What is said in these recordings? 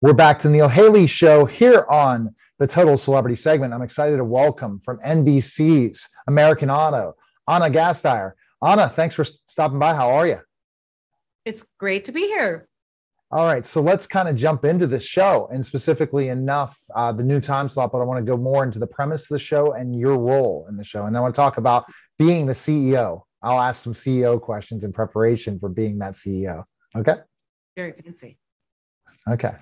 We're back to Neil Haley's show here on the Total Celebrity segment. I'm excited to welcome from NBC's American Auto, Anna Gasteyer. Anna, thanks for stopping by. How are you? It's great to be here. All right, so let's kind of jump into this show, and specifically enough the new time slot, but I want to go more into the premise of the show and your role in the show. And I want to talk about being the CEO. I'll ask some CEO questions in preparation for being that CEO. Okay? Very fancy. Okay.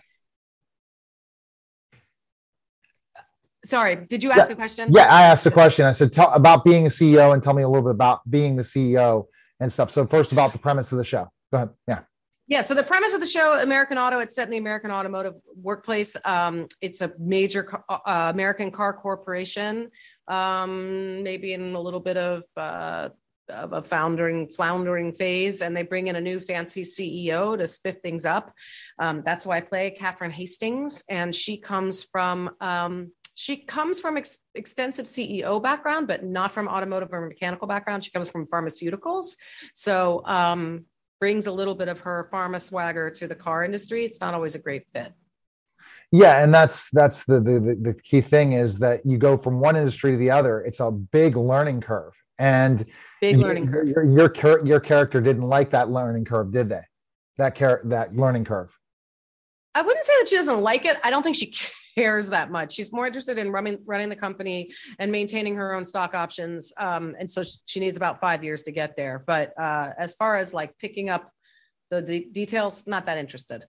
Sorry, did you ask a question? Yeah, I asked a question. I said, tell about being a CEO and tell me a little bit about being the CEO and stuff. So first about the premise of the show. Go ahead. Yeah, so the premise of the show, American Auto, it's set in the American automotive workplace. It's a major American car corporation, maybe in a little bit of a floundering phase, and they bring in a new fancy CEO to spiff things up. That's why I play Catherine Hastings, and she comes from extensive CEO background, but not from automotive or mechanical background. She comes from pharmaceuticals. So brings a little bit of her pharma swagger to the car industry. It's not always a great fit. Yeah, and that's the key thing is that you go from one industry to the other. It's a big learning curve. And your character didn't like that learning curve, did they? That learning curve. I wouldn't say that she doesn't like it. I don't think she cares that much. She's more interested in running the company and maintaining her own stock options. And so she needs about 5 years to get there. But as far as like picking up the details, not that interested.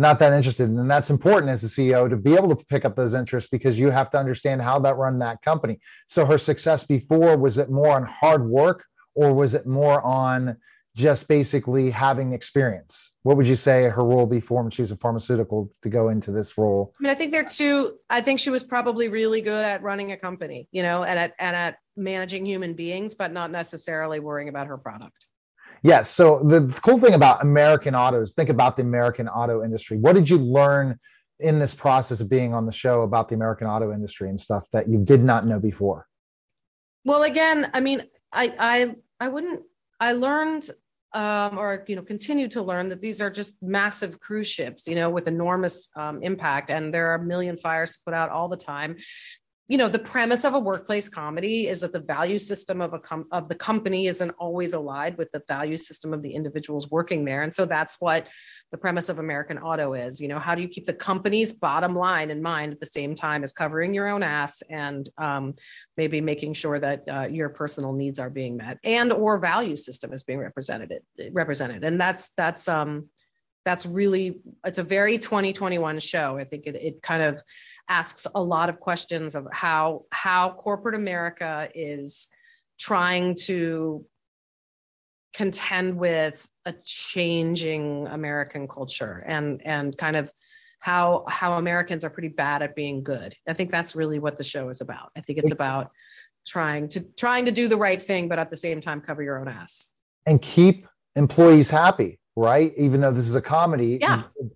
And that's important as a CEO to be able to pick up those interests, because you have to understand how that run that company. So her success before, was it more on hard work, or was it more on just basically having experience? What would you say her role before when she was a pharmaceutical to go into this role? I mean, I think I think she was probably really good at running a company, and at managing human beings, but not necessarily worrying about her product. Yes. Yeah, so the cool thing about American Auto is think about the American auto industry. What did you learn in this process of being on the show about the American auto industry and stuff that you did not know before? Well, again, I mean, I learned continue to learn that these are just massive cruise ships, with enormous impact. And there are a million fires to put out all the time. The premise of a workplace comedy is that the value system of the company isn't always allied with the value system of the individuals working there. And so that's what the premise of American Auto is. How do you keep the company's bottom line in mind at the same time as covering your own ass and maybe making sure that your personal needs are being met and or value system is being represented. And that's really, it's a very 2021 show. I think it kind of asks a lot of questions of how corporate America is trying to contend with a changing American culture and kind of how Americans are pretty bad at being good. I think that's really what the show is about. I think it's about trying to do the right thing, but at the same time, cover your own ass. And keep employees happy, right? Even though this is a comedy,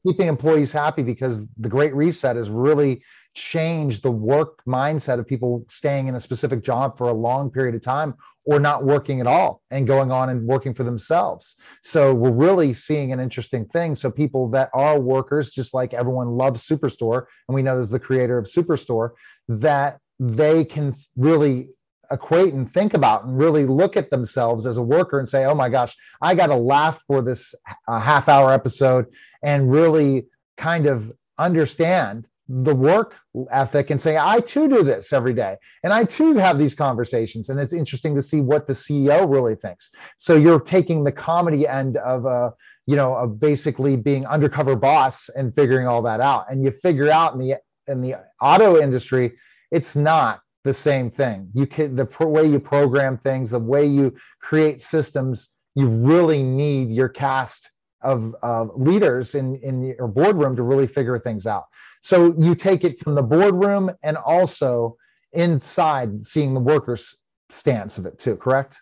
keeping employees happy, because the Great Reset has really changed the work mindset of people staying in a specific job for a long period of time or not working at all and going on and working for themselves. So we're really seeing an interesting thing. So people that are workers, just like everyone loves Superstore, and we know this is the creator of Superstore, that they can really equate and think about and really look at themselves as a worker and say, oh my gosh, I got to laugh for this half hour episode and really kind of understand the work ethic and say, I too do this every day. And I too have these conversations. And it's interesting to see what the CEO really thinks. So you're taking the comedy end of of basically being undercover boss and figuring all that out. And you figure out in the auto industry, it's not the same thing. The way you program things, the way you create systems, you really need your cast of leaders in your boardroom to really figure things out. So you take it from the boardroom and also inside, seeing the workers' stance of it too, correct?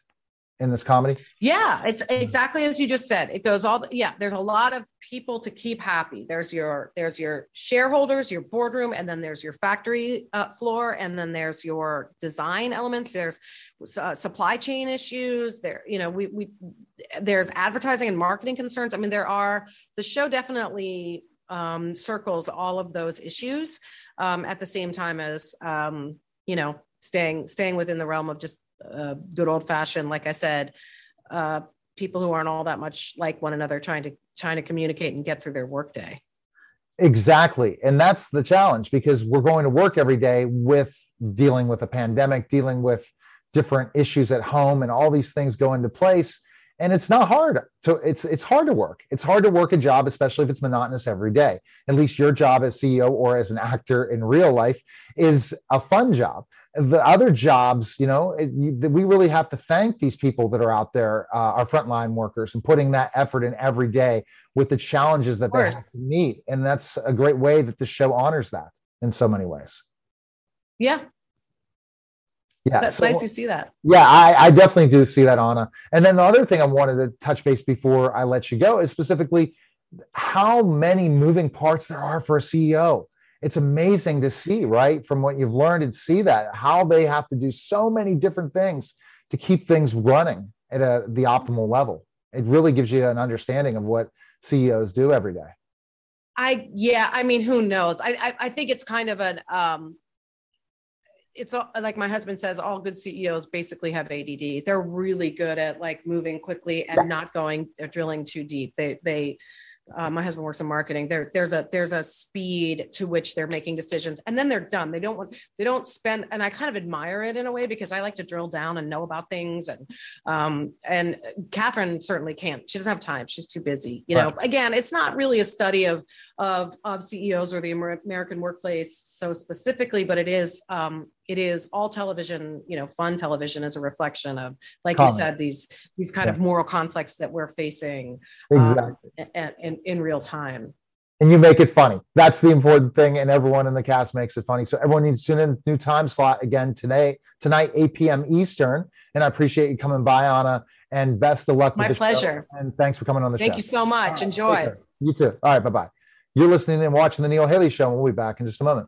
In this comedy? Yeah, it's exactly as you just said. It goes there's a lot of people to keep happy. There's your shareholders, your boardroom, and then there's your factory floor, and then there's your design elements. There's supply chain issues. There, there's advertising and marketing concerns. I mean, the show definitely circles all of those issues at the same time as, you know, staying within the realm of just good old fashioned, like I said, people who aren't all that much like one another trying to communicate and get through their workday. Exactly. And that's the challenge, because we're going to work every day with dealing with a pandemic, dealing with different issues at home, and all these things go into place. And it's not hard to, it's hard to work. It's hard to work a job, especially if it's monotonous every day. At least your job as CEO or as an actor in real life is a fun job. The other jobs, you know, we really have to thank these people that are out there, our frontline workers, and putting that effort in every day with the challenges that they have to meet. And that's a great way that this show honors that in so many ways. Yeah. Yeah, that's nice to see that. Yeah, I definitely do see that, Anna. And then the other thing I wanted to touch base before I let you go is specifically how many moving parts there are for a CEO. It's amazing to see, right, from what you've learned, and see that how they have to do so many different things to keep things running at the optimal level. It really gives you an understanding of what CEOs do every day. I mean, who knows? I think it's kind of an it's all, like my husband says, all good CEOs basically have ADD. They're really good at like moving quickly and not going or drilling too deep. They my husband works in marketing. There's a speed to which they're making decisions, and then they're done. They don't spend, and I kind of admire it in a way, because I like to drill down and know about things. And Catherine certainly can't. She doesn't have time. She's too busy. You know, again, it's not really a study of CEOs or the American workplace so specifically, but it is all television, you know, fun television is a reflection of, like you said, these kind of moral conflicts that we're facing in real time. And you make it funny. That's the important thing. And everyone in the cast makes it funny. So everyone needs to tune in. New time slot again tonight, 8 p.m. Eastern. And I appreciate you coming by, Anna, and best of luck. My pleasure. Show. And thanks for coming on the show. Thank you so much. Enjoy. You too. All right. Bye-bye. You're listening and watching The Neil Haley Show. We'll be back in just a moment.